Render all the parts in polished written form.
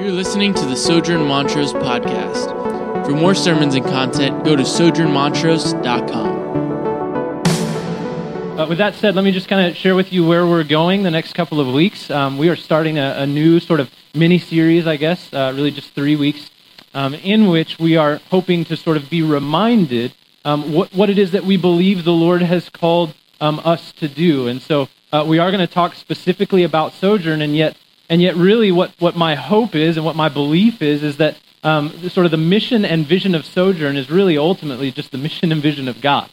You're listening to the Sojourn Montrose podcast. For more sermons and content, go to sojournmontrose.com. With that said, let me just kind of share with you where we're going the next couple of weeks. We are starting a new sort of mini-series, I guess, really just 3 weeks, in which we are hoping to sort of be reminded what it is that we believe the Lord has called us to do. And so we are going to talk specifically about Sojourn, and yet really what my hope is and what my belief is that sort of the mission and vision of Sojourn is really ultimately just the mission and vision of God.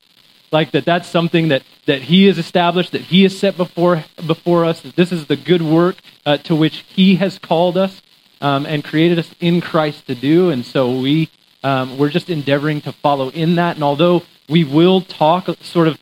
Like that's something that he has established, that he has set before us, that this is the good work to which he has called us and created us in Christ to do. And so we're just endeavoring to follow in that. And although we will talk sort of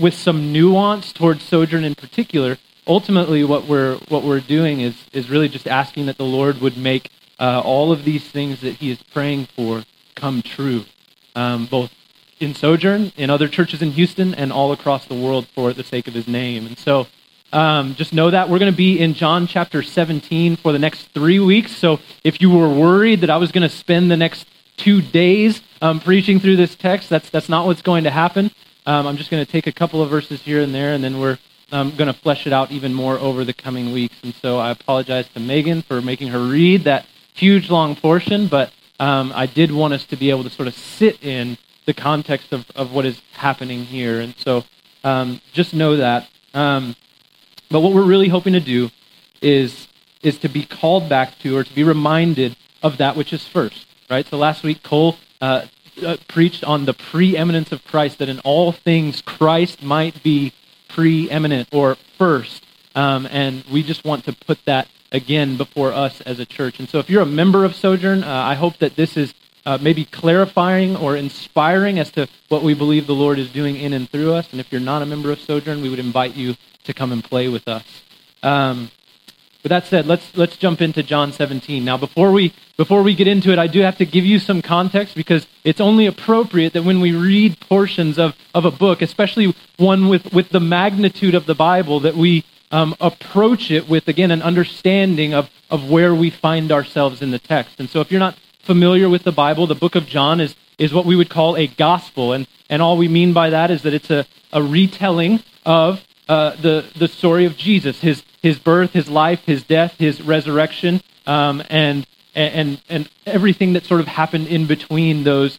with some nuance towards Sojourn in particular, ultimately, what we're doing is really just asking that the Lord would make all of these things that he is praying for come true, both in Sojourn, in other churches in Houston, and all across the world for the sake of his name. And so just know that. We're going to be in John chapter 17 for the next 3 weeks. So if you were worried that I was going to spend the next 2 days preaching through this text, that's not what's going to happen. I'm just going to take a couple of verses here and there, and then I'm going to flesh it out even more over the coming weeks. And so I apologize to Megan for making her read that huge long portion, but I did want us to be able to sort of sit in the context of what is happening here. And so just know that. But what we're really hoping to do is to be called back to, or to be reminded of, that which is first, right? So last week, Cole preached on the preeminence of Christ, that in all things Christ might be preeminent or first, and we just want to put that again before us as a church. And so if you're a member of Sojourn, I hope that this is maybe clarifying or inspiring as to what we believe the Lord is doing in and through us. And if you're not a member of Sojourn, we would invite you to come and play with us. With that said, let's jump into John 17. Now, before we get into it, I do have to give you some context, because it's only appropriate that when we read portions of a book, especially one with the magnitude of the Bible, that we approach it with, again, an understanding of where we find ourselves in the text. And so if you're not familiar with the Bible, the book of John is what we would call a gospel. And all we mean by that is that it's a retelling of the story of Jesus, his birth, his life, his death, his resurrection, and everything that sort of happened in between those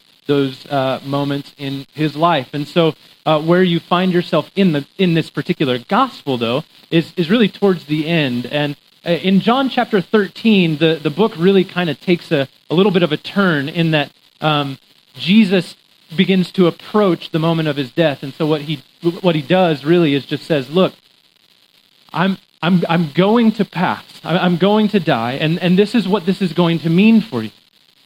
moments in his life. And so where you find yourself in this particular gospel, though, is really towards the end. And in John chapter 13, the book really kind of takes a little bit of a turn, in that Jesus begins to approach the moment of his death. And so what he does really is just says, look, I'm going to pass. I'm going to die, and this is what this is going to mean for you.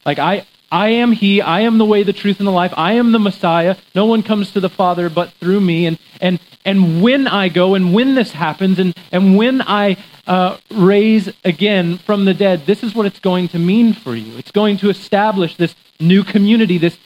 Like, I am he. I am the way, the truth, and the life. I am the Messiah. No one comes to the Father but through me. And when I go, and when this happens, and when I raise again from the dead, this is what it's going to mean for you. It's going to establish this new community, this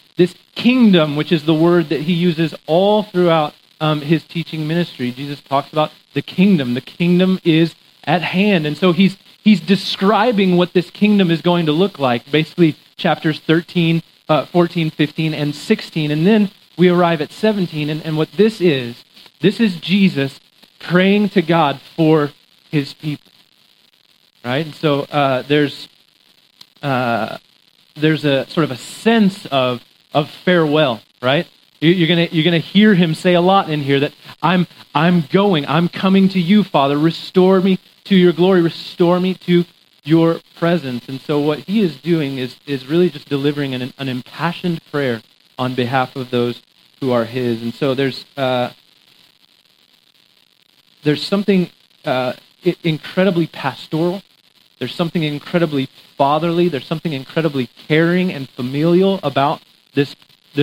kingdom, which is the word that he uses all throughout his teaching ministry. Jesus talks about the kingdom. The kingdom is at hand. And so he's describing what this kingdom is going to look like, basically chapters 13, 14, 15, and 16. And then we arrive at 17. And what this is Jesus praying to God for his people, right? And so there's a sort of a sense of farewell, right? You're gonna hear him say a lot in here that I'm going, I'm coming to you, Father. Restore me to your glory. Restore me to your presence. And so what he is doing is really just delivering an impassioned prayer on behalf of those who are his. And so there's something incredibly pastoral. There's something incredibly fatherly. There's something incredibly caring and familial about this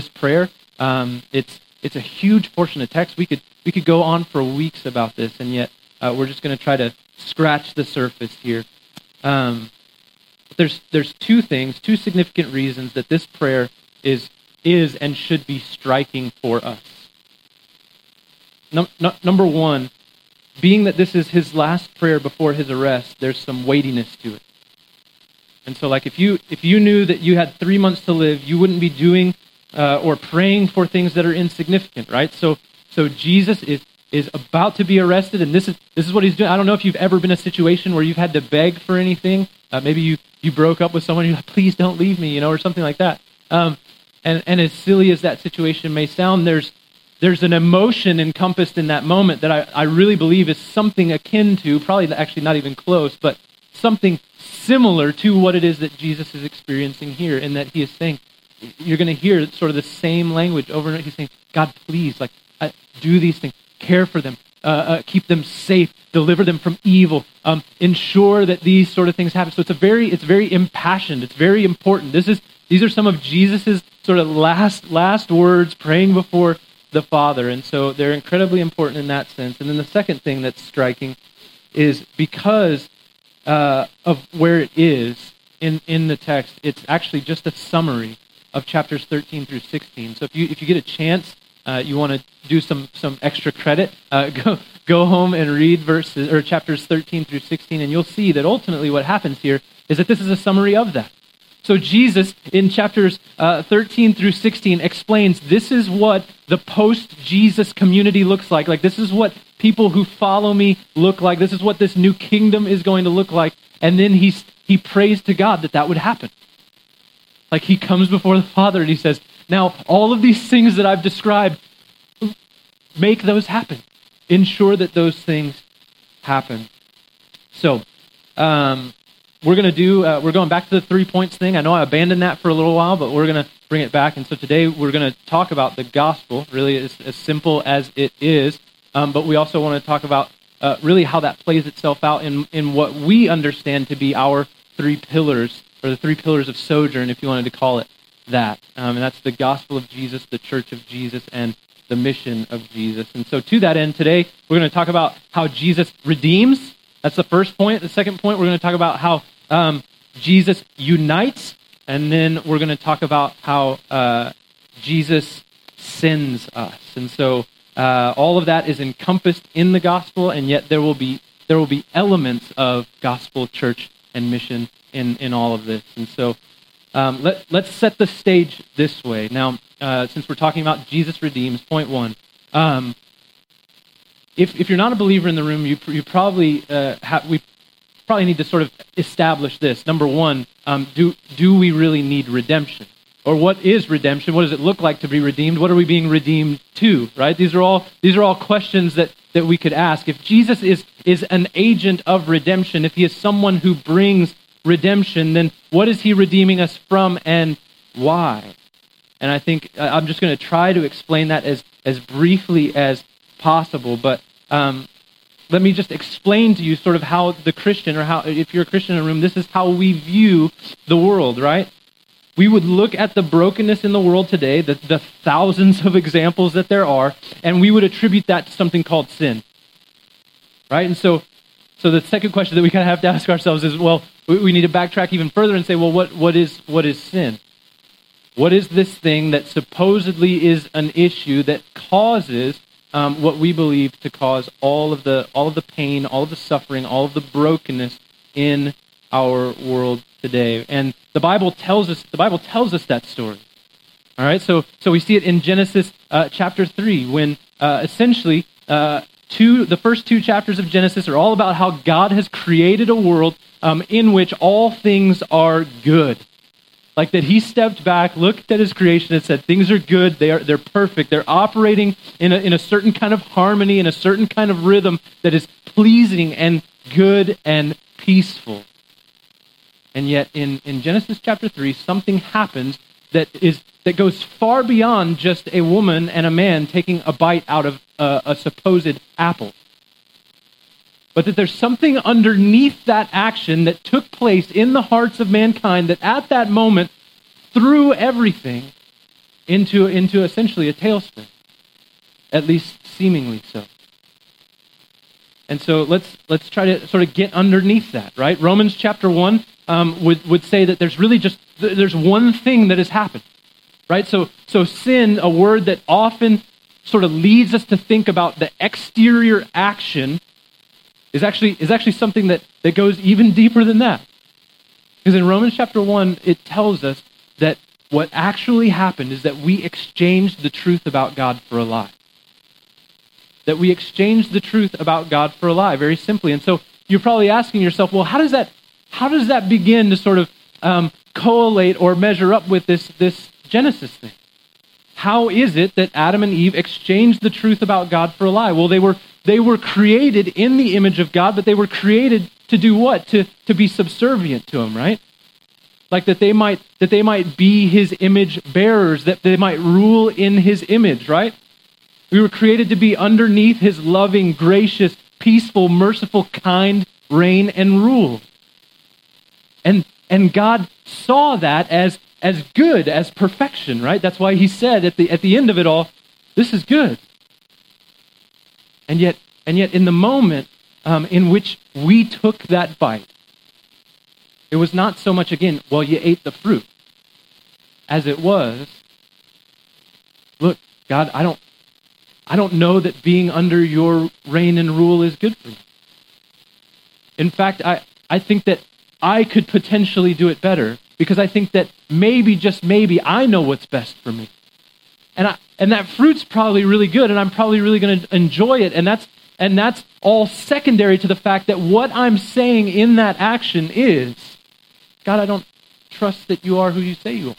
prayer. It's a huge portion of text. We could go on for weeks about this, and yet we're just going to try to scratch the surface here. There's two significant reasons that this prayer is and should be striking for us. Number one, being that this is his last prayer before his arrest, there's some weightiness to it. And so, like, if you knew that you had 3 months to live, you wouldn't be doing or praying for things that are insignificant, right? So Jesus is about to be arrested, and this is what he's doing. I don't know if you've ever been in a situation where you've had to beg for anything. Maybe you broke up with someone, you're like, please don't leave me, or something like that. And as silly as that situation may sound, there's an emotion encompassed in that moment that I really believe is something akin to, probably actually not even close, but something similar to what it is that Jesus is experiencing here, in that he is saying, you're going to hear sort of the same language over and over. He's saying, God, please, do these things. Care for them, keep them safe, deliver them from evil, ensure that these sort of things happen. So it's very impassioned. It's very important. These are some of Jesus's sort of last words praying before the Father, and so they're incredibly important in that sense. And then the second thing that's striking is because of where it is in the text, it's actually just a summary of chapters 13 through 16. So if you get a chance. You want to do some extra credit, go home and read chapters 13 through 16, and you'll see that ultimately what happens here is that this is a summary of that. So Jesus, in chapters 13 through 16, explains this is what the post-Jesus community looks like. Like, this is what people who follow me look like. This is what this new kingdom is going to look like. And then he prays to God that would happen. Like, he comes before the Father and he says, now, all of these things that I've described, make those happen. Ensure that those things happen. So, we're going back to the 3 points thing. I know I abandoned that for a little while, but we're going to bring it back. And so today we're going to talk about the gospel, really as simple as it is. But we also want to talk about really how that plays itself out in what we understand to be our 3 pillars, or the 3 pillars of Sojourn, if you wanted to call it that. And that's the gospel of Jesus, the church of Jesus, and the mission of Jesus. And so to that end, today, we're going to talk about how Jesus redeems. That's the first point. The second point, we're going to talk about how Jesus unites. And then we're going to talk about how Jesus sends us. And so all of that is encompassed in the gospel, and yet there will be elements of gospel, church, and mission in all of this. And so let's set the stage this way. Now, since we're talking about Jesus redeems, point one. If you're not a believer in the room, you probably we probably need to sort of establish this. Number one, do we really need redemption? Or what is redemption? What does it look like to be redeemed? What are we being redeemed to? Right? These are all questions that we could ask. If Jesus is an agent of redemption, if he is someone who brings redemption, then what is he redeeming us from and why? And I think I'm just going to try to explain that as briefly as possible, but let me just explain to you sort of how the Christian, or how, if you're a Christian in a room, this is how we view the world, right? We would look at the brokenness in the world today, the thousands of examples that there are, and we would attribute that to something called sin, right? And so the second question that we kind of have to ask ourselves is, well, we need to backtrack even further and say, well, what is sin? What is this thing that supposedly is an issue that causes what we believe to cause all of the pain, all of the suffering, all of the brokenness in our world today? And the Bible tells us that story. All right, so we see it in Genesis chapter 3, when essentially the first 2 chapters of Genesis are all about how God has created a world in which all things are good. Like, that he stepped back, looked at his creation, and said, things are good, they're perfect, they're operating in a certain kind of harmony, in a certain kind of rhythm that is pleasing and good and peaceful. And yet in Genesis chapter 3, something happens that goes far beyond just a woman and a man taking a bite out of a supposed apple. But that there's something underneath that action that took place in the hearts of mankind that at that moment threw everything into essentially a tailspin, at least seemingly so. And so let's try to sort of get underneath that, right? Romans chapter 1 would say that there's really just there's one thing that has happened, right? So sin, a word that often sort of leads us to think about the exterior action, is actually something that goes even deeper than that. Because in Romans chapter 1, it tells us that what actually happened is that we exchanged the truth about God for a lie. That we exchanged the truth about God for a lie, very simply. And so you're probably asking yourself, well, how does that begin to sort of collate or measure up with this Genesis thing? How is it that Adam and Eve exchanged the truth about God for a lie? Well, they were created in the image of God, but they were created to do what? To be subservient to him, right? Like that they might be his image bearers, that they might rule in his image, right? We were created to be underneath his loving, gracious, peaceful, merciful, kind reign and rule. And God saw that as good, as perfection, right? That's why he said at the end of it all, this is good. And yet in the moment in which we took that bite, it was not so much, again, well, you ate the fruit, as it was, look, God, I don't know that being under your reign and rule is good for me. In fact, I think that I could potentially do it better, because I think that maybe, just maybe, I know what's best for me. And that fruit's probably really good, and I'm probably really going to enjoy it, and that's all secondary to the fact that what I'm saying in that action is, God, I don't trust that you are who you say you are.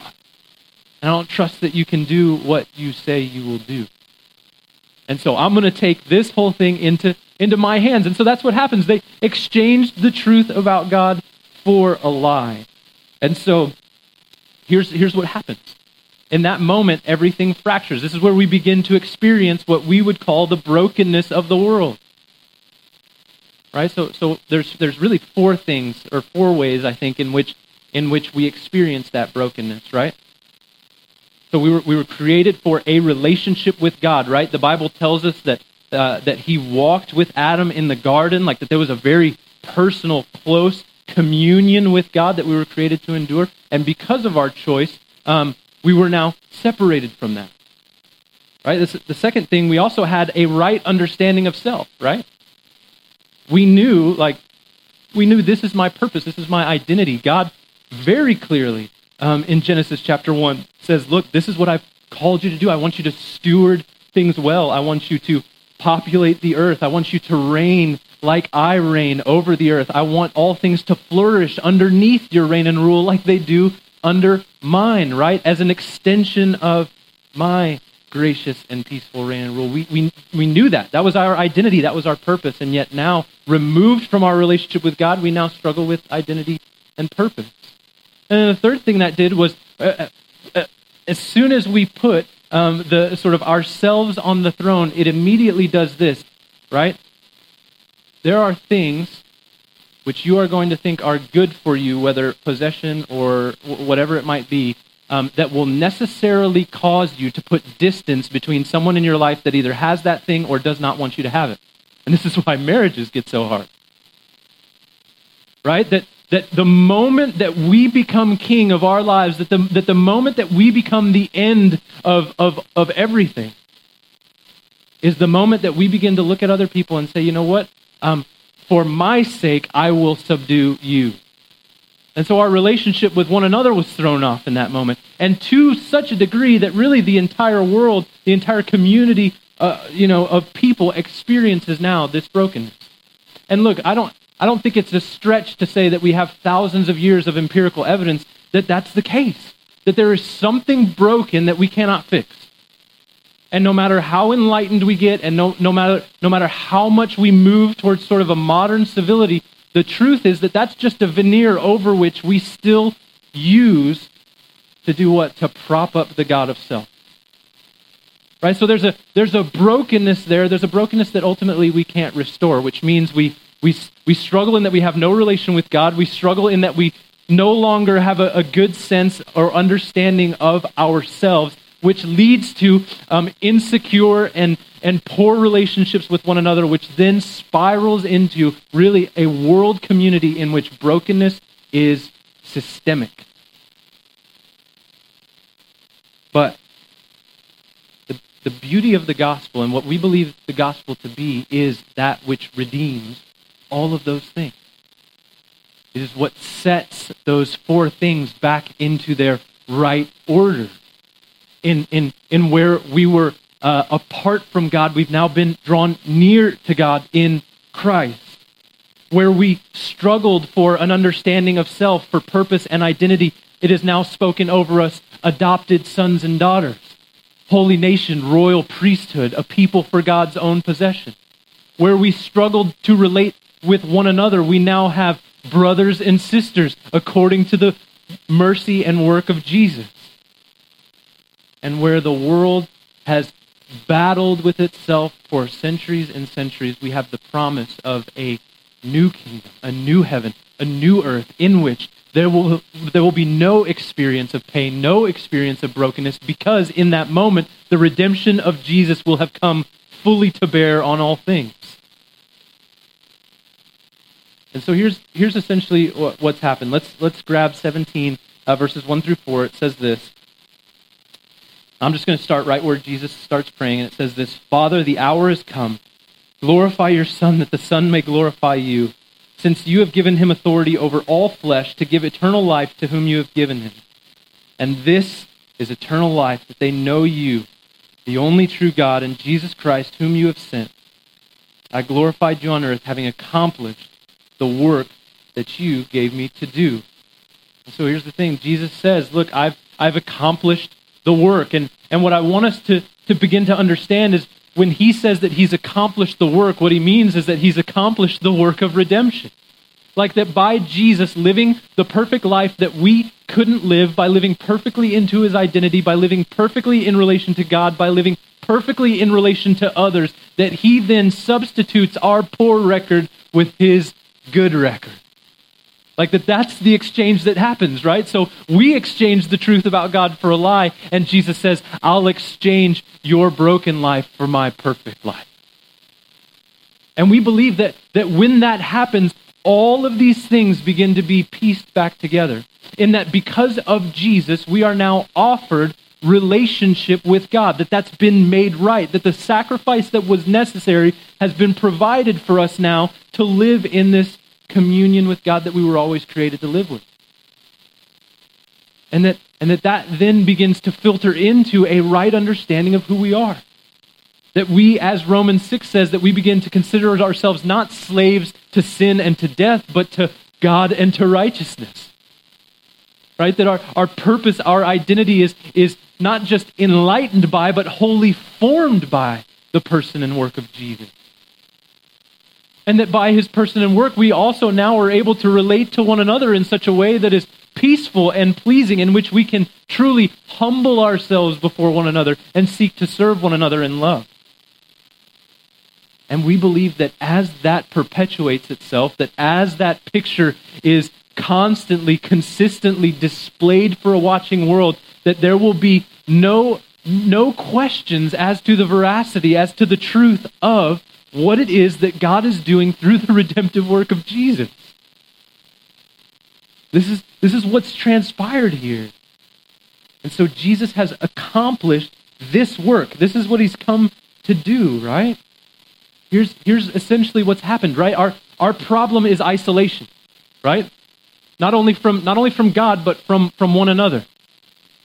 And I don't trust that you can do what you say you will do. And so I'm going to take this whole thing into my hands. And so that's what happens. They exchanged the truth about God for a lie. And so here's what happens. In that moment, everything fractures. This is where we begin to experience what we would call the brokenness of the world. Right? So there's really four things, or four ways, I think, in which we experience that brokenness, right? So we were created for a relationship with God, right? The Bible tells us that he walked with Adam in the garden, like that there was a very personal, close communion with God that we were created to endure. And because of our choice, we were now separated from that, right? The second thing, we also had a right understanding of self, right? We knew this is my purpose, this is my identity. God very clearly in Genesis chapter 1 says, look, this is what I've called you to do. I want you to steward things well. I want you to populate the earth. I want you to reign like I reign over the earth. I want all things to flourish underneath your reign and rule like they do under mine, right? As an extension of my gracious and peaceful reign and rule. We knew that. That was our identity. That was our purpose. And yet now, removed from our relationship with God, we now struggle with identity and purpose. And then the third thing that did was, as soon as we put the sort of ourselves on the throne, it immediately does this, right? There are things which you are going to think are good for you, whether possession or whatever it might be, that will necessarily cause you to put distance between someone in your life that either has that thing or does not want you to have it. And this is why marriages get so hard, right? That the moment that we become king of our lives, that the moment that we become the end of everything, is the moment that we begin to look at other people and say, you know what? For my sake, I will subdue you. And so our relationship with one another was thrown off in that moment. And to such a degree that really the entire world, the entire community, of people experiences now this brokenness. And look, I don't think it's a stretch to say that we have thousands of years of empirical evidence that that's the case. That there is something broken that we cannot fix. And no matter how enlightened we get, and no matter how much we move towards sort of a modern civility, the truth is that that's just a veneer over which we still use to do what? To prop up the God of self. Right? So there's a brokenness there. There's a brokenness that ultimately we can't restore, which means we struggle in that we have no relation with God. We struggle in that we no longer have a good sense or understanding of ourselves, which leads to insecure and poor relationships with one another, which then spirals into really a world community in which brokenness is systemic. But the beauty of the gospel and what we believe the gospel to be is that which redeems all of those things. It is what sets those four things back into their right order. In where we were apart from God, we've now been drawn near to God in Christ. Where we struggled for an understanding of self, for purpose and identity, it is now spoken over us, adopted sons and daughters, holy nation, royal priesthood, a people for God's own possession. Where we struggled to relate with one another, we now have brothers and sisters according to the mercy and work of Jesus. And where the world has battled with itself for centuries and centuries, we have the promise of a new kingdom, a new heaven, a new earth in which there will be no experience of pain, no experience of brokenness, because in that moment, the redemption of Jesus will have come fully to bear on all things. And so here's essentially what's happened. Let's grab 17, verses 1 through 4. It says this. I'm just going to start right where Jesus starts praying, and it says this: Father, the hour has come. Glorify your Son, that the Son may glorify you, since you have given him authority over all flesh to give eternal life to whom you have given him. And this is eternal life, that they know you, the only true God, and Jesus Christ, whom you have sent. I glorified you on earth, having accomplished the work that you gave me to do. And so here's the thing. Jesus says, look, I've accomplished the work. And what I want us to begin to understand is, when he says that he's accomplished the work, what he means is that he's accomplished the work of redemption. Like that by Jesus living the perfect life that we couldn't live, by living perfectly into his identity, by living perfectly in relation to God, by living perfectly in relation to others, that he then substitutes our poor record with his good record. Like that's the exchange that happens, right? So we exchange the truth about God for a lie, and Jesus says, I'll exchange your broken life for my perfect life. And we believe that when that happens, all of these things begin to be pieced back together, in that because of Jesus, we are now offered relationship with God, that's been made right, that the sacrifice that was necessary has been provided for us now to live in this communion with God that we were always created to live with. And that then begins to filter into a right understanding of who we are. That we, as Romans 6 says, that we begin to consider ourselves not slaves to sin and to death, but to God and to righteousness. Right? That our purpose, our identity is not just enlightened by, but wholly formed by the person and work of Jesus. And that by his person and work, we also now are able to relate to one another in such a way that is peaceful and pleasing, in which we can truly humble ourselves before one another and seek to serve one another in love. And we believe that as that perpetuates itself, that as that picture is constantly, consistently displayed for a watching world, that there will be no questions as to the veracity, as to the truth of what it is that God is doing through the redemptive work of Jesus. This is what's transpired here. And so Jesus has accomplished this work. This is what he's come to do, right? Here's essentially what's happened, right? Our problem is isolation, right? Not only from God, but from one another.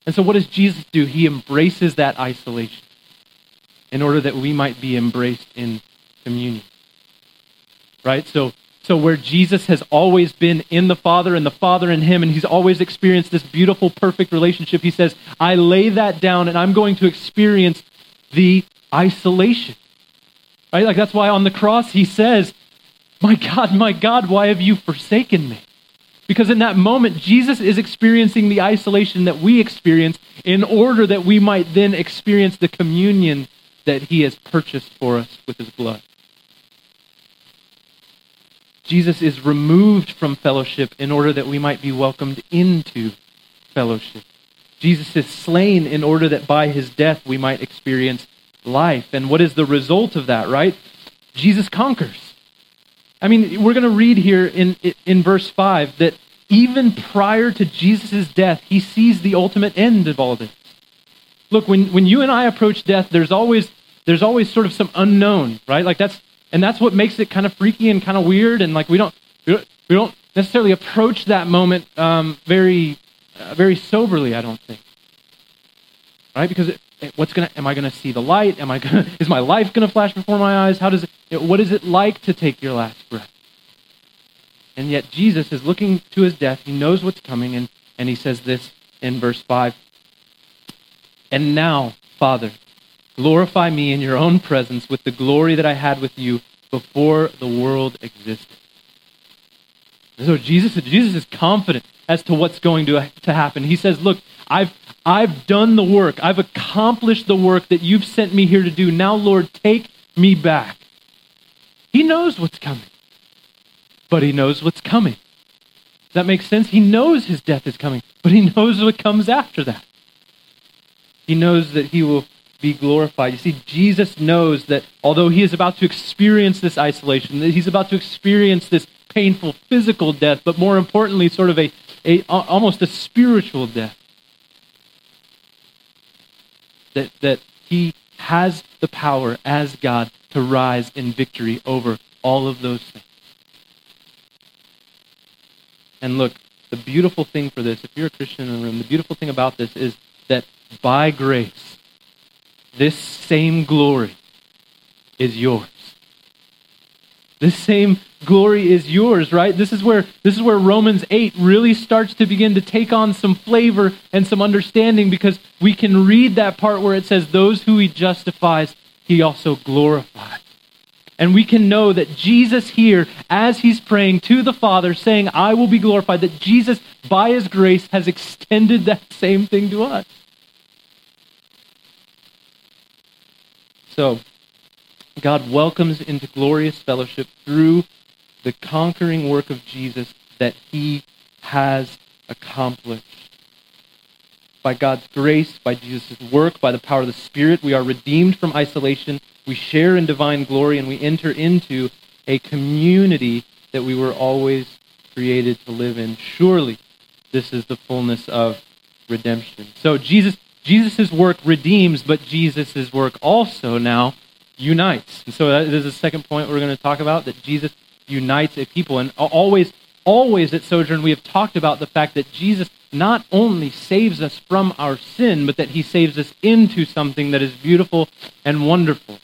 And so what does Jesus do? He embraces that isolation in order that we might be embraced in communion, right? So where Jesus has always been in the Father and the Father in him, and he's always experienced this beautiful, perfect relationship, he says, I lay that down and I'm going to experience the isolation, right? Like that's why on the cross he says, my God, why have you forsaken me? Because in that moment, Jesus is experiencing the isolation that we experience in order that we might then experience the communion that he has purchased for us with his blood. Jesus is removed from fellowship in order that we might be welcomed into fellowship. Jesus is slain in order that by his death we might experience life. And what is the result of that, right? Jesus conquers. I mean, we're going to read here in verse 5 that even prior to Jesus' death, he sees the ultimate end of all this. Look, when you and I approach death, there's always sort of some unknown, right? Like that's what makes it kind of freaky and kind of weird, and like we don't necessarily approach that moment very soberly, I don't think. Right? Because am I going to see the light? Is my life going to flash before my eyes? What is it like to take your last breath? And yet Jesus is looking to his death. He knows what's coming, and he says this in verse 5. "And now, Father, glorify me in your own presence with the glory that I had with you before the world existed." And so Jesus is confident as to what's going to happen. He says, look, I've done the work. I've accomplished the work that you've sent me here to do. Now, Lord, take me back. He knows what's coming, but he knows what's coming. Does that make sense? He knows his death is coming, but he knows what comes after that. He knows that he will be glorified. You see, Jesus knows that although he is about to experience this isolation, that he's about to experience this painful physical death, but more importantly, sort of almost a spiritual death, that he has the power as God to rise in victory over all of those things. And look, the beautiful thing for this, if you're a Christian in the room, the beautiful thing about this is that by grace, this same glory is yours. This same glory is yours, right? This is where Romans 8 really starts to begin to take on some flavor and some understanding, because we can read that part where it says, "Those who he justifies, he also glorifies." And we can know that Jesus here, as he's praying to the Father, saying, "I will be glorified," that Jesus, by his grace, has extended that same thing to us. So, God welcomes into glorious fellowship through the conquering work of Jesus that he has accomplished. By God's grace, by Jesus' work, by the power of the Spirit, we are redeemed from isolation, we share in divine glory, and we enter into a community that we were always created to live in. Surely, this is the fullness of redemption. So Jesus' work redeems, but Jesus' work also now unites. And so that is the second point we're going to talk about, that Jesus unites a people. And always at Sojourn, we have talked about the fact that Jesus not only saves us from our sin, but that he saves us into something that is beautiful and wonderful.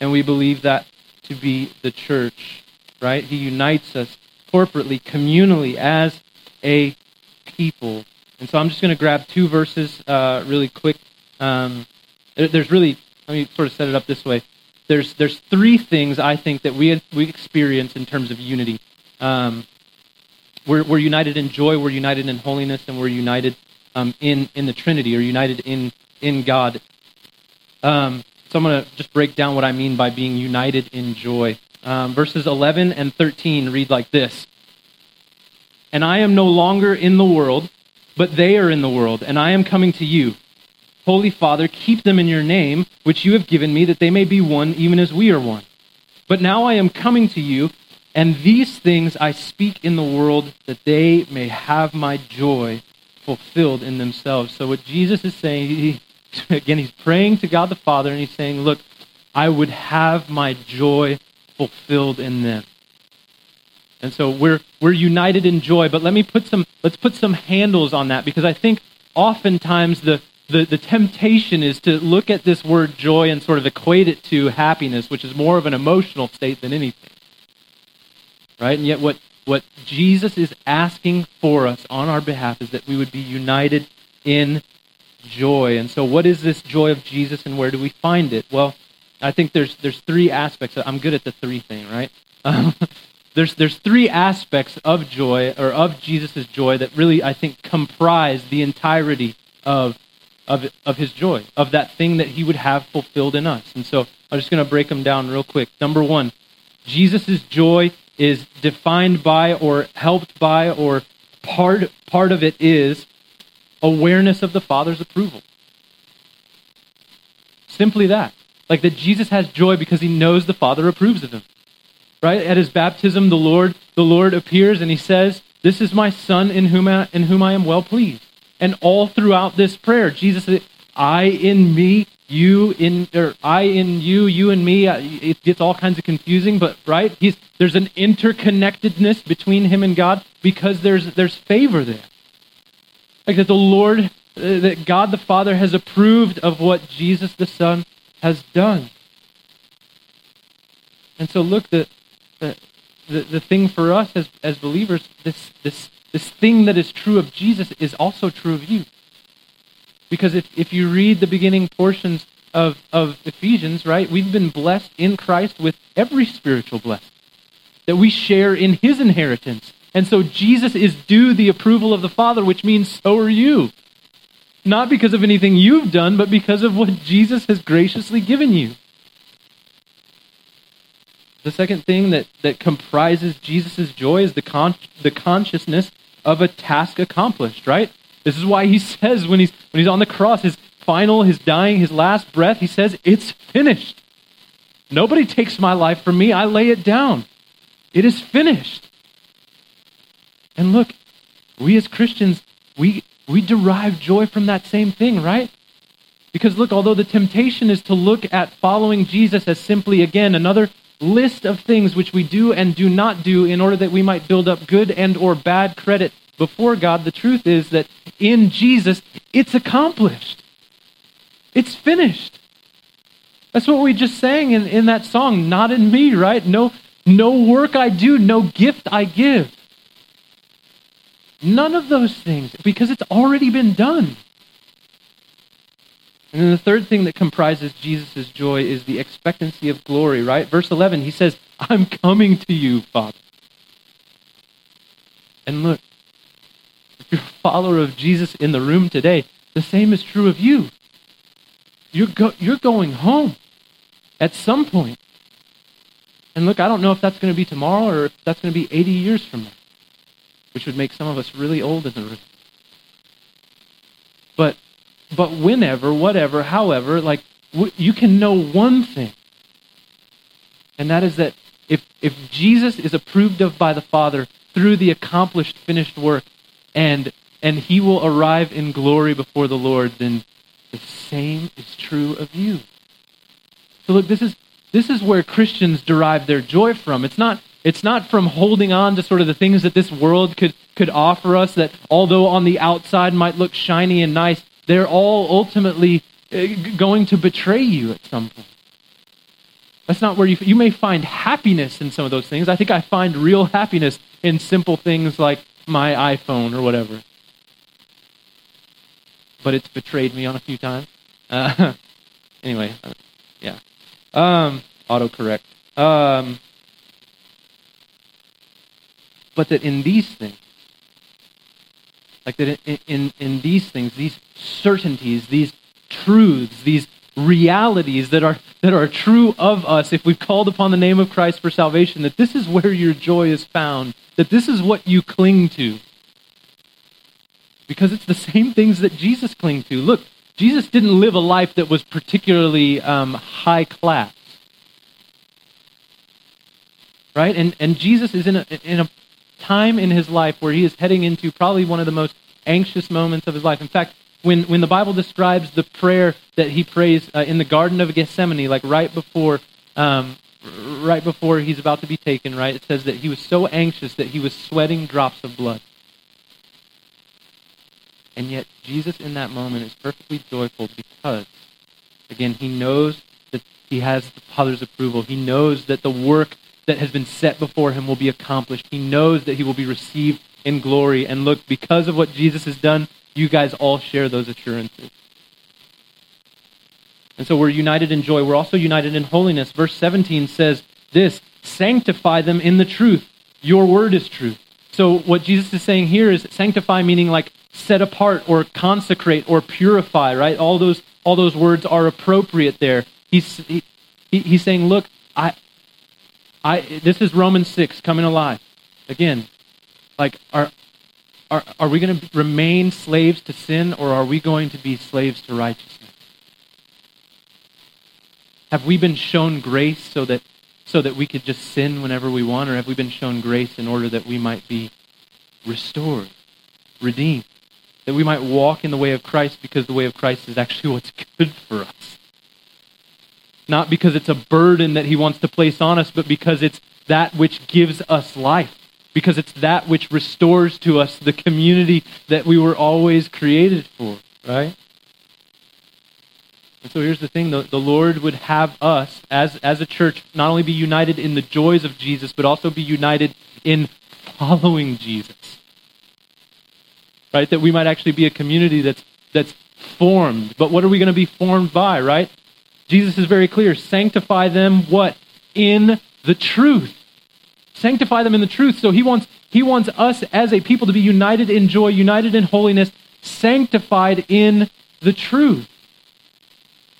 And we believe that to be the church, right? He unites us corporately, communally, as a people. And so I'm just going to grab two verses really quick. Let me sort of set it up this way. There's three things I think that we experience in terms of unity. We're united in joy, we're united in holiness, and we're united in the Trinity, or united in God. So I'm going to just break down what I mean by being united in joy. Verses 11 and 13 read like this. "And I am no longer in the world, but they are in the world, and I am coming to you. Holy Father, keep them in your name, which you have given me, that they may be one, even as we are one. But now I am coming to you, and these things I speak in the world, that they may have my joy fulfilled in themselves." So what Jesus is saying, he's praying to God the Father, and he's saying, look, I would have my joy fulfilled in them. And so we're united in joy, but let's put some handles on that, because I think oftentimes the temptation is to look at this word joy and sort of equate it to happiness, which is more of an emotional state than anything. Right? And yet what Jesus is asking for us on our behalf is that we would be united in joy. And so what is this joy of Jesus, and where do we find it? Well, I think there's three aspects. I'm good at the three thing, right? There's three aspects of joy, or of Jesus' joy, that really, I think, comprise the entirety of his joy, of that thing that he would have fulfilled in us. And so I'm just going to break them down real quick. Number one, Jesus' joy is defined by, or helped by, or part of it is awareness of the Father's approval. Simply that. Like, that Jesus has joy because he knows the Father approves of him. Right? At his baptism, the Lord appears and he says, "This is my Son in whom I am well pleased." And all throughout this prayer, Jesus said, "I in me, you in, or I in you, you and me. It gets all kinds of confusing, but right? There's an interconnectedness between him and God because there's favor there. Like that the Lord, that God the Father has approved of what Jesus the Son has done. And so look, the thing for us as believers, this thing that is true of Jesus is also true of you. Because if you read the beginning portions of Ephesians, right, we've been blessed in Christ with every spiritual blessing, that we share in his inheritance. And so Jesus is due the approval of the Father, which means so are you. Not because of anything you've done, but because of what Jesus has graciously given you. The second thing that comprises Jesus' joy is the consciousness of a task accomplished, right? This is why he says when he's on the cross, his last breath, he says, "It's finished. Nobody takes my life from me. I lay it down. It is finished." And look, we as Christians, we derive joy from that same thing, right? Because look, although the temptation is to look at following Jesus as simply, again, another list of things which we do and do not do in order that we might build up good and or bad credit before God, the truth is that in Jesus, it's accomplished. It's finished. That's what we just sang in that song, "Not in Me," right? No work I do, no gift I give. None of those things, because it's already been done. And then the third thing that comprises Jesus' joy is the expectancy of glory, right? Verse 11, he says, "I'm coming to you, Father." And look, if you're a follower of Jesus in the room today, the same is true of you. You're going home at some point. And look, I don't know if that's going to be tomorrow or if that's going to be 80 years from now, which would make some of us really old in the room. But whenever, whatever, however, like you can know one thing, and that is that if Jesus is approved of by the Father through the accomplished, finished work, and he will arrive in glory before the Lord, then the same is true of you. So look, this is where Christians derive their joy from. It's not from holding on to sort of the things that this world could offer us that, although on the outside might look shiny and nice, they're all ultimately going to betray you at some point. That's not where you may find happiness in some of those things. I think I find real happiness in simple things like my iPhone or whatever. But it's betrayed me on a few times. Anyway, yeah. Autocorrect. But that in these things, like that in these things, these certainties, these truths, these realities that are true of us if we've called upon the name of Christ for salvation, that this is where your joy is found, that this is what you cling to. Because it's the same things that Jesus clung to. Look, Jesus didn't live a life that was particularly high class. Right? And Jesus is in a time in his life where he is heading into probably one of the most anxious moments of his life. In fact, when the Bible describes the prayer that he prays in the Garden of Gethsemane, like right before he's about to be taken, right, it says that he was so anxious that he was sweating drops of blood. And yet Jesus in that moment is perfectly joyful because, again, he knows that he has the Father's approval. He knows that the work that has been set before him will be accomplished. He knows that he will be received in glory. And look, because of what Jesus has done, you guys all share those assurances. And so we're united in joy. We're also united in holiness. Verse 17 says this, "Sanctify them in the truth. Your word is truth." So what Jesus is saying here is sanctify, meaning like set apart or consecrate or purify, right? All those words are appropriate there. He's saying, look, this is Romans 6 coming alive. Again, like are we going to remain slaves to sin, or are we going to be slaves to righteousness? Have we been shown grace so that we could just sin whenever we want, or have we been shown grace in order that we might be restored, redeemed, that we might walk in the way of Christ because the way of Christ is actually what's good for us, not because it's a burden that he wants to place on us, but because it's that which gives us life, because it's that which restores to us the community that we were always created for, right? And so here's the thing, the Lord would have us as a church not only be united in the joys of Jesus, but also be united in following Jesus, right? That we might actually be a community that's formed. But what are we going to be formed by, right? Jesus is very clear. Sanctify them, what? In the truth. Sanctify them in the truth. So he wants us as a people to be united in joy, united in holiness, sanctified in the truth.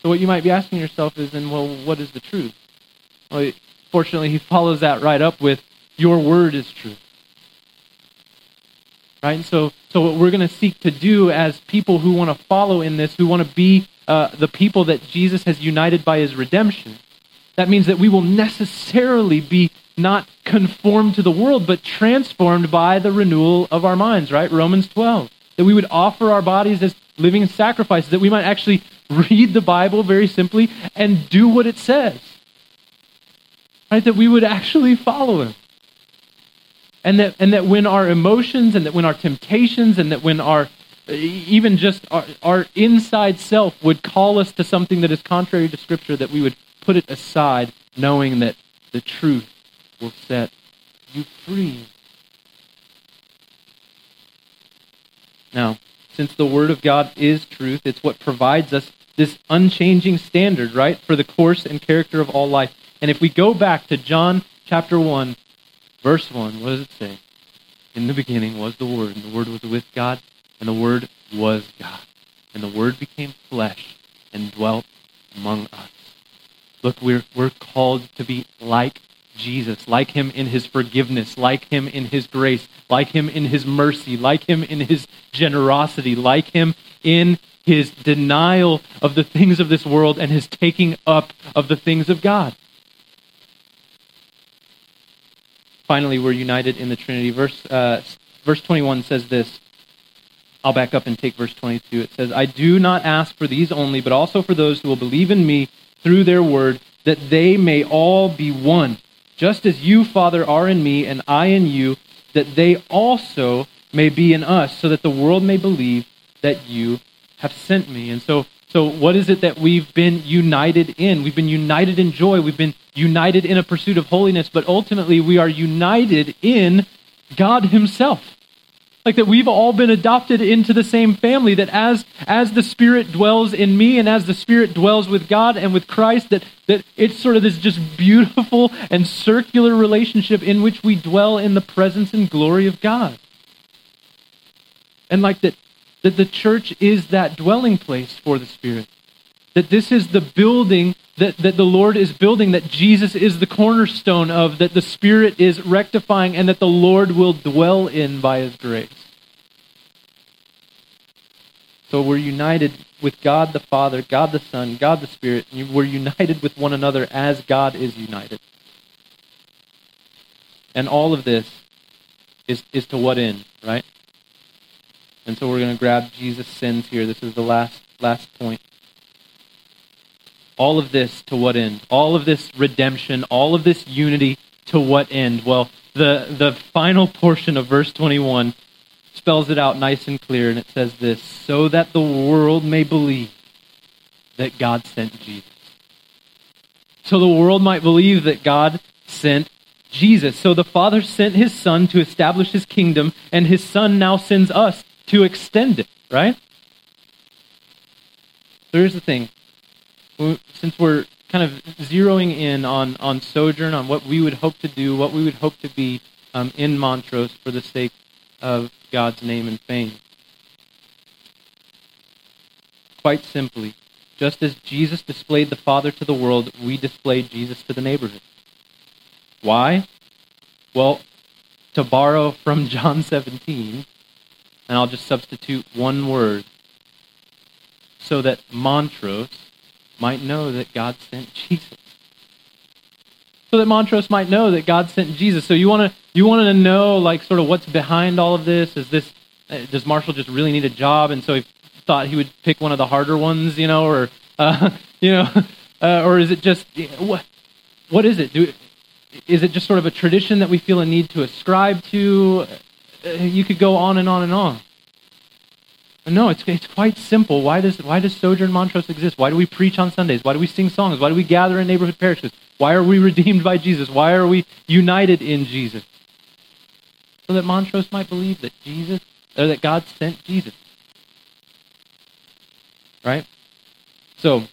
So what you might be asking yourself is, then, well, what is the truth? Well, fortunately, he follows that right up with, your word is truth. Right? And so what we're going to seek to do as people who want to follow in this, who want to be the people that Jesus has united by his redemption, that means that we will necessarily be not conformed to the world, but transformed by the renewal of our minds, right? Romans 12. That we would offer our bodies as living sacrifices, that we might actually read the Bible very simply and do what it says, right? That we would actually follow him. And that when our emotions, and that when our temptations, and that when our even just our inside self would call us to something that is contrary to Scripture, that we would put it aside, knowing that the truth will set you free. Now, since the Word of God is truth, it's what provides us this unchanging standard, right, for the course and character of all life. And if we go back to John chapter 1, verse 1, what does it say? In the beginning was the Word, and the Word was with God, and the Word was God. And the Word became flesh and dwelt among us. Look, we're called to be like Jesus, like him in his forgiveness, like him in his grace, like him in his mercy, like him in his generosity, like him in his denial of the things of this world and his taking up of the things of God. Finally, we're united in the Trinity. Verse 21 says this. I'll back up and take verse 22. It says, I do not ask for these only, but also for those who will believe in me through their word, that they may all be one, just as you, Father, are in me, and I in you, that they also may be in us, so that the world may believe that you have sent me. And so what is it that we've been united in? We've been united in joy. We've been united in a pursuit of holiness, but ultimately we are united in God himself. Like that we've all been adopted into the same family, that as the Spirit dwells in me and as the Spirit dwells with God and with Christ, that it's sort of this just beautiful and circular relationship in which we dwell in the presence and glory of God. And like that the church is that dwelling place for the Spirit. That this is the building that the Lord is building, that Jesus is the cornerstone of, that the Spirit is rectifying, and that the Lord will dwell in by his grace. So we're united with God the Father, God the Son, God the Spirit, and we're united with one another as God is united. And all of this is to what end, right? And so we're going to grab Jesus' sins here. This is the last point. All of this to what end? All of this redemption, all of this unity to what end? Well, the final portion of verse 21 spells it out nice and clear, and it says this, so that the world may believe that God sent Jesus. So the world might believe that God sent Jesus. So the Father sent his Son to establish his kingdom, and his Son now sends us to extend it, right? So here's the thing. Since we're kind of zeroing in on Sojourn, on what we would hope to do, what we would hope to be in Montrose for the sake of God's name and fame. Quite simply, just as Jesus displayed the Father to the world, we display Jesus to the neighborhood. Why? Well, to borrow from John 17, and I'll just substitute one word, so that Montrose might know that God sent Jesus. So that Montrose might know that God sent Jesus. So you wanted to know, like, sort of what's behind all of this? Is this, does Marshall just really need a job? And so he thought he would pick one of the harder ones, you know, or Or is it just, what is it? Is it just sort of a tradition that we feel a need to ascribe to? You could go on and on and on. But no, it's quite simple. Why does Sojourn Montrose exist? Why do we preach on Sundays? Why do we sing songs? Why do we gather in neighborhood parishes? Why are we redeemed by Jesus? Why are we united in Jesus? So that Montrose might believe that Jesus, or that God sent Jesus. Right? So,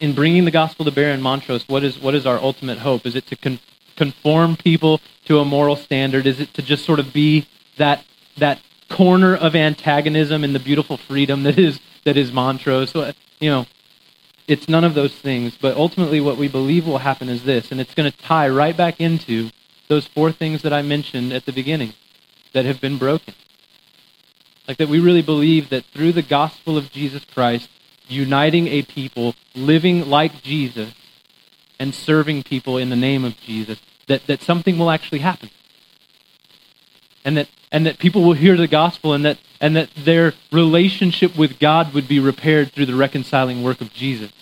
in bringing the gospel to bear in Montrose, what is our ultimate hope? Is it to conform people to a moral standard? Is it to just sort of be that corner of antagonism and the beautiful freedom that is Montrose? So, it's none of those things. But ultimately, what we believe will happen is this, and it's going to tie right back into those four things that I mentioned at the beginning that have been broken. Like that we really believe that through the gospel of Jesus Christ, uniting a people, living like Jesus, and serving people in the name of Jesus, that something will actually happen. And that people will hear the gospel, and that their relationship with God would be repaired through the reconciling work of Jesus.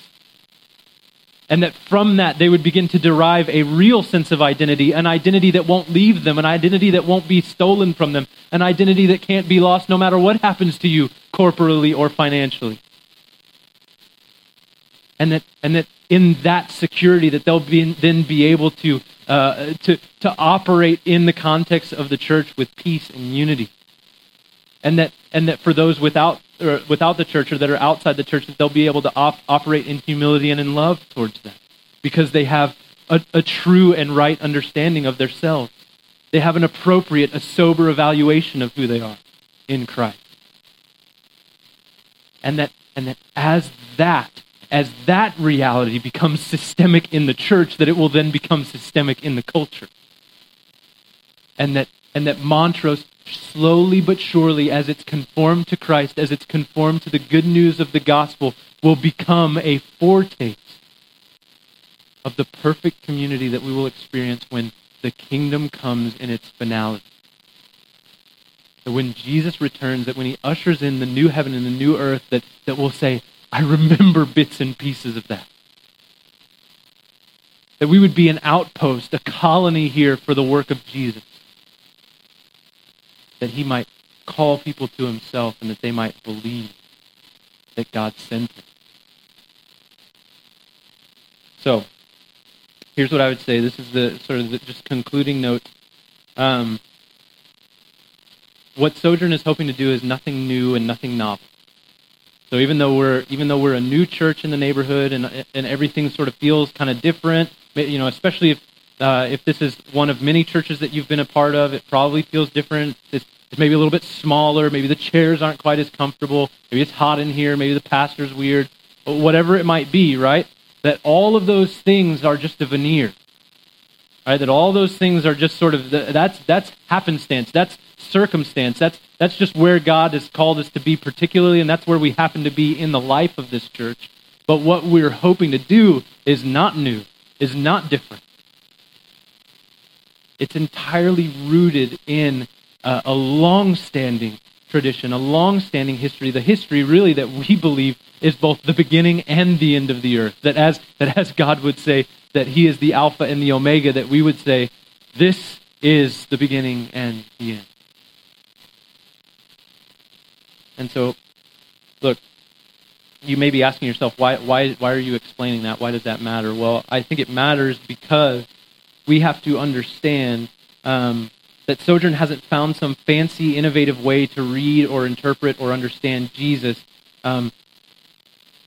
And that from that, they would begin to derive a real sense of identity, an identity that won't leave them, an identity that won't be stolen from them, an identity that can't be lost no matter what happens to you, corporally or financially. And that in that security, that they'll then be able to operate in the context of the church with peace and unity. And that for those without the church, or that are outside the church, that they'll be able to operate in humility and in love towards them, because they have a true and right understanding of themselves. They have an appropriate, a sober evaluation of who they are in Christ. And that as that reality becomes systemic in the church, that it will then become systemic in the culture. And that Montrose, slowly but surely, as it's conformed to Christ, as it's conformed to the good news of the gospel, will become a foretaste of the perfect community that we will experience when the kingdom comes in its finality. That when Jesus returns, that when he ushers in the new heaven and the new earth, that we'll say, I remember bits and pieces of that. That we would be an outpost, a colony here for the work of Jesus. That he might call people to himself, and that they might believe that God sent him. So, here's what I would say. This is the sort of just concluding note. What Sojourn is hoping to do is nothing new and nothing novel. So even though we're a new church in the neighborhood, and everything sort of feels kind of different, especially if this is one of many churches that you've been a part of, it probably feels different. It's maybe a little bit smaller. Maybe the chairs aren't quite as comfortable. Maybe it's hot in here. Maybe the pastor's weird. Whatever it might be, right? That all of those things are just a veneer, right? That all those things are just sort of that's happenstance. That's circumstance. That's just where God has called us to be particularly, and that's where we happen to be in the life of this church. But what we're hoping to do is not new, is not different. It's entirely rooted in a long-standing tradition, a long-standing history, the history really that we believe is both the beginning and the end of the earth. That as God would say that he is the Alpha and the Omega, that we would say, this is the beginning and the end. And so, look, you may be asking yourself, why are you explaining that? Why does that matter? Well, I think it matters because we have to understand that Sojourn hasn't found some fancy, innovative way to read or interpret or understand Jesus. And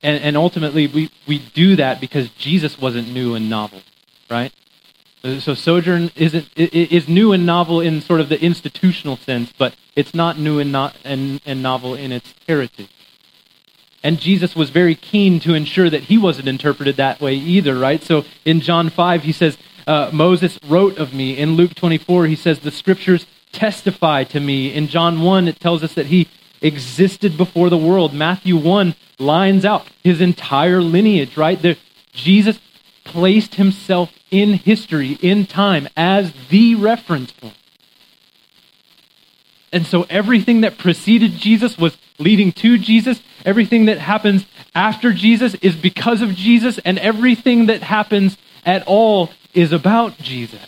ultimately, we do that because Jesus wasn't new and novel, right? So Sojourn is new and novel in sort of the institutional sense, but it's not new and novel in its heritage. And Jesus was very keen to ensure that he wasn't interpreted that way either, right? So in John 5, he says, Moses wrote of me. In Luke 24, he says, the scriptures testify to me. In John 1, it tells us that he existed before the world. Matthew 1 lines out his entire lineage, right? Jesus placed himself in history, in time, as the reference point. And so everything that preceded Jesus was leading to Jesus. Everything that happens after Jesus is because of Jesus, and everything that happens at all is about Jesus.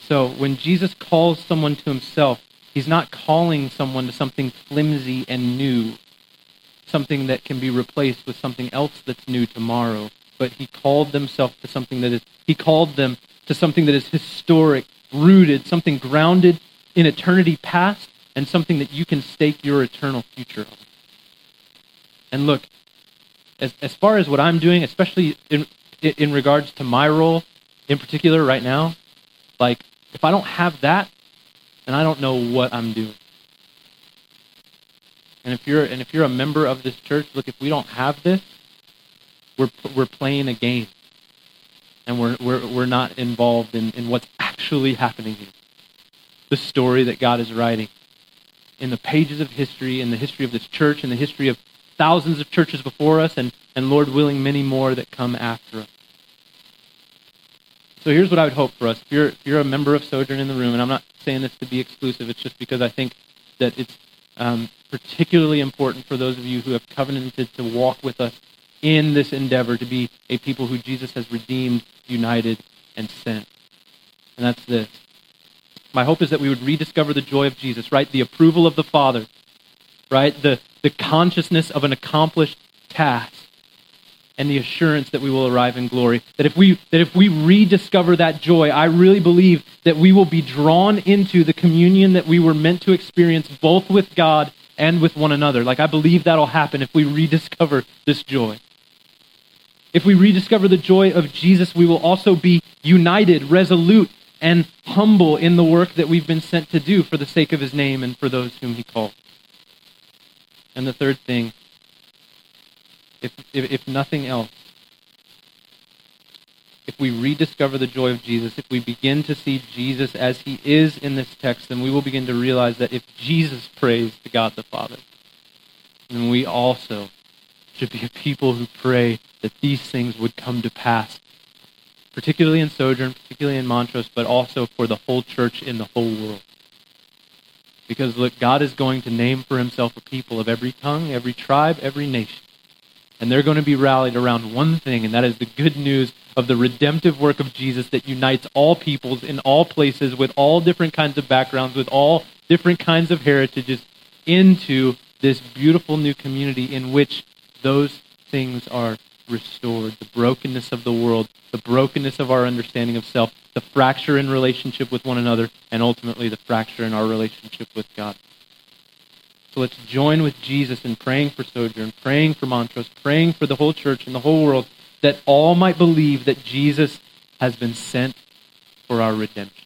So when Jesus calls someone to himself, he's not calling someone to something flimsy and new, something that can be replaced with something else that's new tomorrow, but he called himself to something that is, he called them to something that is historic, rooted, something grounded in eternity past, and something that you can stake your eternal future on. And look, as far as what I'm doing, especially in regards to my role in particular right now, like, if I don't have that, then I don't know what I'm doing. And if you're a member of this church, look, if we don't have this, we're playing a game, and we're not involved in what's actually happening here. The story that God is writing in the pages of history, in the history of this church, in the history of thousands of churches before us, and Lord willing, many more that come after us. So here's what I would hope for us. If you're a member of Sojourn in the room, and I'm not saying this to be exclusive, it's just because I think that it's particularly important for those of you who have covenanted to walk with us in this endeavor to be a people who Jesus has redeemed, united, and sent. And that's this. My hope is that we would rediscover the joy of Jesus, right? The approval of the Father, right? The consciousness of an accomplished task, and the assurance that we will arrive in glory. That if we rediscover that joy, I really believe that we will be drawn into the communion that we were meant to experience both with God and with one another. Like, I believe that'll happen if we rediscover this joy. If we rediscover the joy of Jesus, we will also be united, resolute, and humble in the work that we've been sent to do for the sake of his name and for those whom he called. And the third thing, if nothing else, if we rediscover the joy of Jesus, if we begin to see Jesus as he is in this text, then we will begin to realize that if Jesus prays to God the Father, then we also should be a people who pray that these things would come to pass, particularly in Sojourn, particularly in Montrose, but also for the whole church in the whole world. Because look, God is going to name for himself a people of every tongue, every tribe, every nation. And they're going to be rallied around one thing, and that is the good news of the redemptive work of Jesus that unites all peoples in all places with all different kinds of backgrounds, with all different kinds of heritages into this beautiful new community in which those things are restored. The brokenness of the world, the brokenness of our understanding of self, the fracture in relationship with one another, and ultimately the fracture in our relationship with God. So let's join with Jesus in praying for Sojourn, praying for Montrose, praying for the whole church and the whole world, that all might believe that Jesus has been sent for our redemption.